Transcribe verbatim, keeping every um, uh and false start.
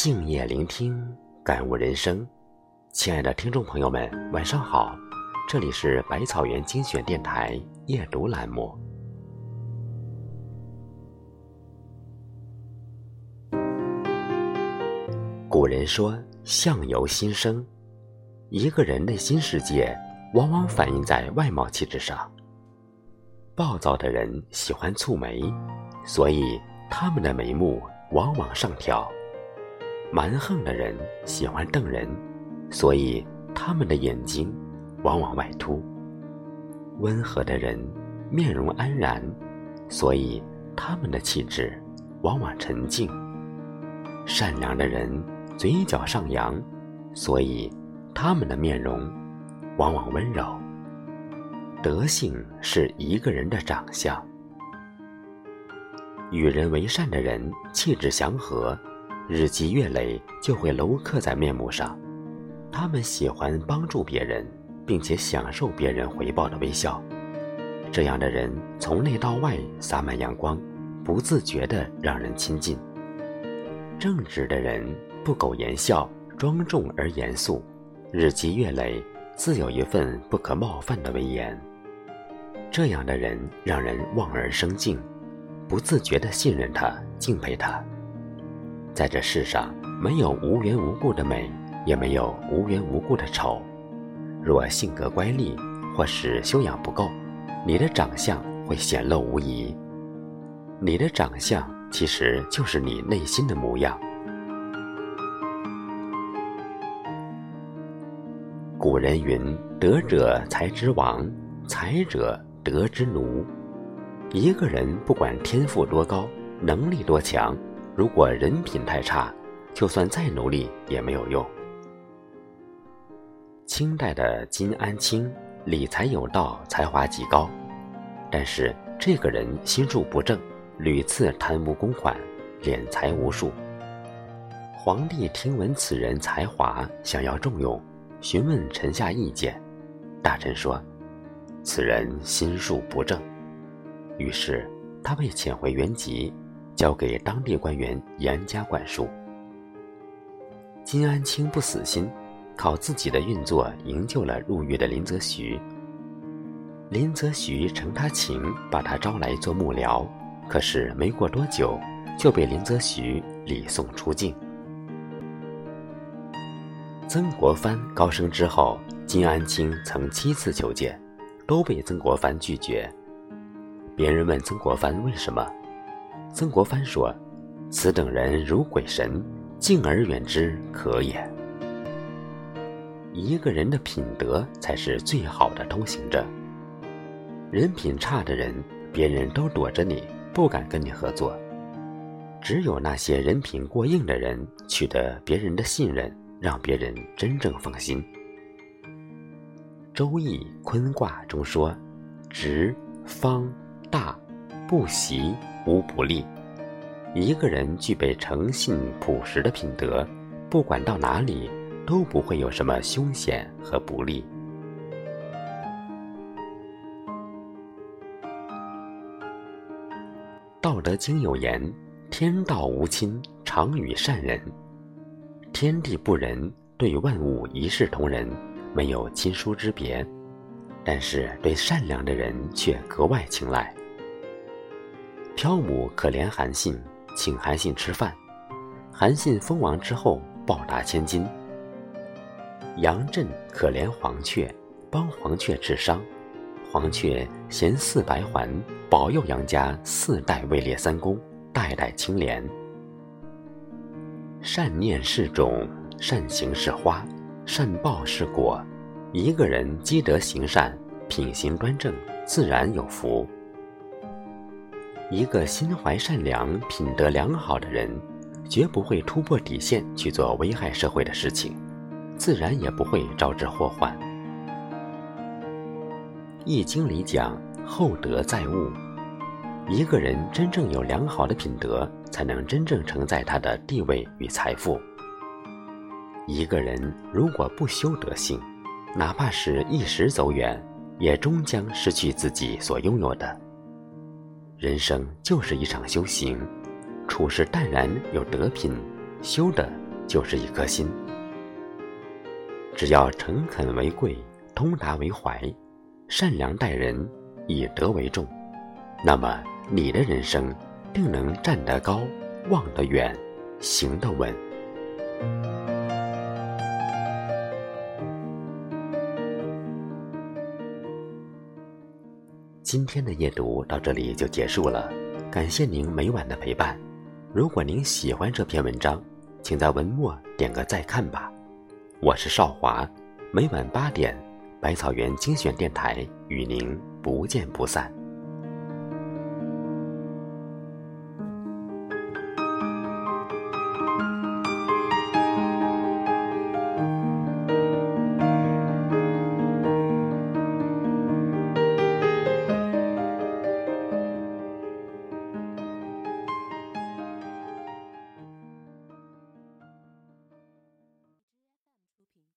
静夜聆听，感悟人生。亲爱的听众朋友们，晚上好，这里是百草园精选电台夜读栏目。古人说，相由心生，一个人内心世界往往反映在外貌气质上。暴躁的人喜欢蹙眉，所以他们的眉目往往上挑；蛮横的人喜欢瞪人，所以他们的眼睛往往外凸；温和的人面容安然，所以他们的气质往往沉静；善良的人嘴角上扬，所以他们的面容往往温柔。德性是一个人的长相。与人为善的人气质祥和，日积月累就会镂刻在面目上。他们喜欢帮助别人，并且享受别人回报的微笑。这样的人从内到外洒满阳光，不自觉地让人亲近。正直的人不苟言笑，庄重而严肃，日积月累自有一份不可冒犯的威严。这样的人让人望而生敬，不自觉地信任他，敬佩他。在这世上，没有无缘无故的美，也没有无缘无故的丑。若性格乖戾或是修养不够，你的长相会显露无遗。你的长相其实就是你内心的模样。古人云，德者才之王，才者德之奴。一个人不管天赋多高，能力多强，如果人品太差，就算再努力也没有用。清代的金安清理财有道，才华极高，但是这个人心术不正，屡次贪污公款，敛财无数。皇帝听闻此人才华，想要重用，询问臣下意见。大臣说，此人心术不正。于是他被遣回原籍，交给当地官员严加管束。金安清不死心，靠自己的运作营救了入狱的林则徐。林则徐承他情，把他招来做幕僚，可是没过多久就被林则徐礼送出境。曾国藩高升之后，金安清曾七次求见，都被曾国藩拒绝。别人问曾国藩为什么，曾国藩说，此等人如鬼神，敬而远之可也。一个人的品德才是最好的通行证。人品差的人，别人都躲着你，不敢跟你合作。只有那些人品过硬的人，取得别人的信任，让别人真正放心。周易坤卦中说，直方大，不习无不利。一个人具备诚信朴实的品德，不管到哪里都不会有什么凶险和不利。道德经有言，天道无亲，常与善人。天地不仁，对万物一视同仁，没有亲疏之别，但是对善良的人却格外青睐。飘母可怜韩信，请韩信吃饭，韩信封王之后报答千金。杨震可怜黄雀，帮黄雀治伤，黄雀衔四白环，保佑杨家四代位列三公，代代清廉。善念是种，善行是花，善报是果。一个人积德行善，品行端正，自然有福。一个心怀善良、品德良好的人，绝不会突破底线去做危害社会的事情，自然也不会招致祸患。易经里讲，厚德载物。一个人真正有良好的品德，才能真正承载他的地位与财富。一个人如果不修德性，哪怕是一时走远，也终将失去自己所拥有的。人生就是一场修行，处事淡然有德品，修的就是一颗心。只要诚恳为贵，通达为怀，善良待人，以德为重，那么你的人生定能站得高，望得远，行得稳。今天的夜读到这里就结束了，感谢您每晚的陪伴。如果您喜欢这篇文章，请在文末点个再看吧。我是少华，每晚八点，百草园精选电台与您不见不散。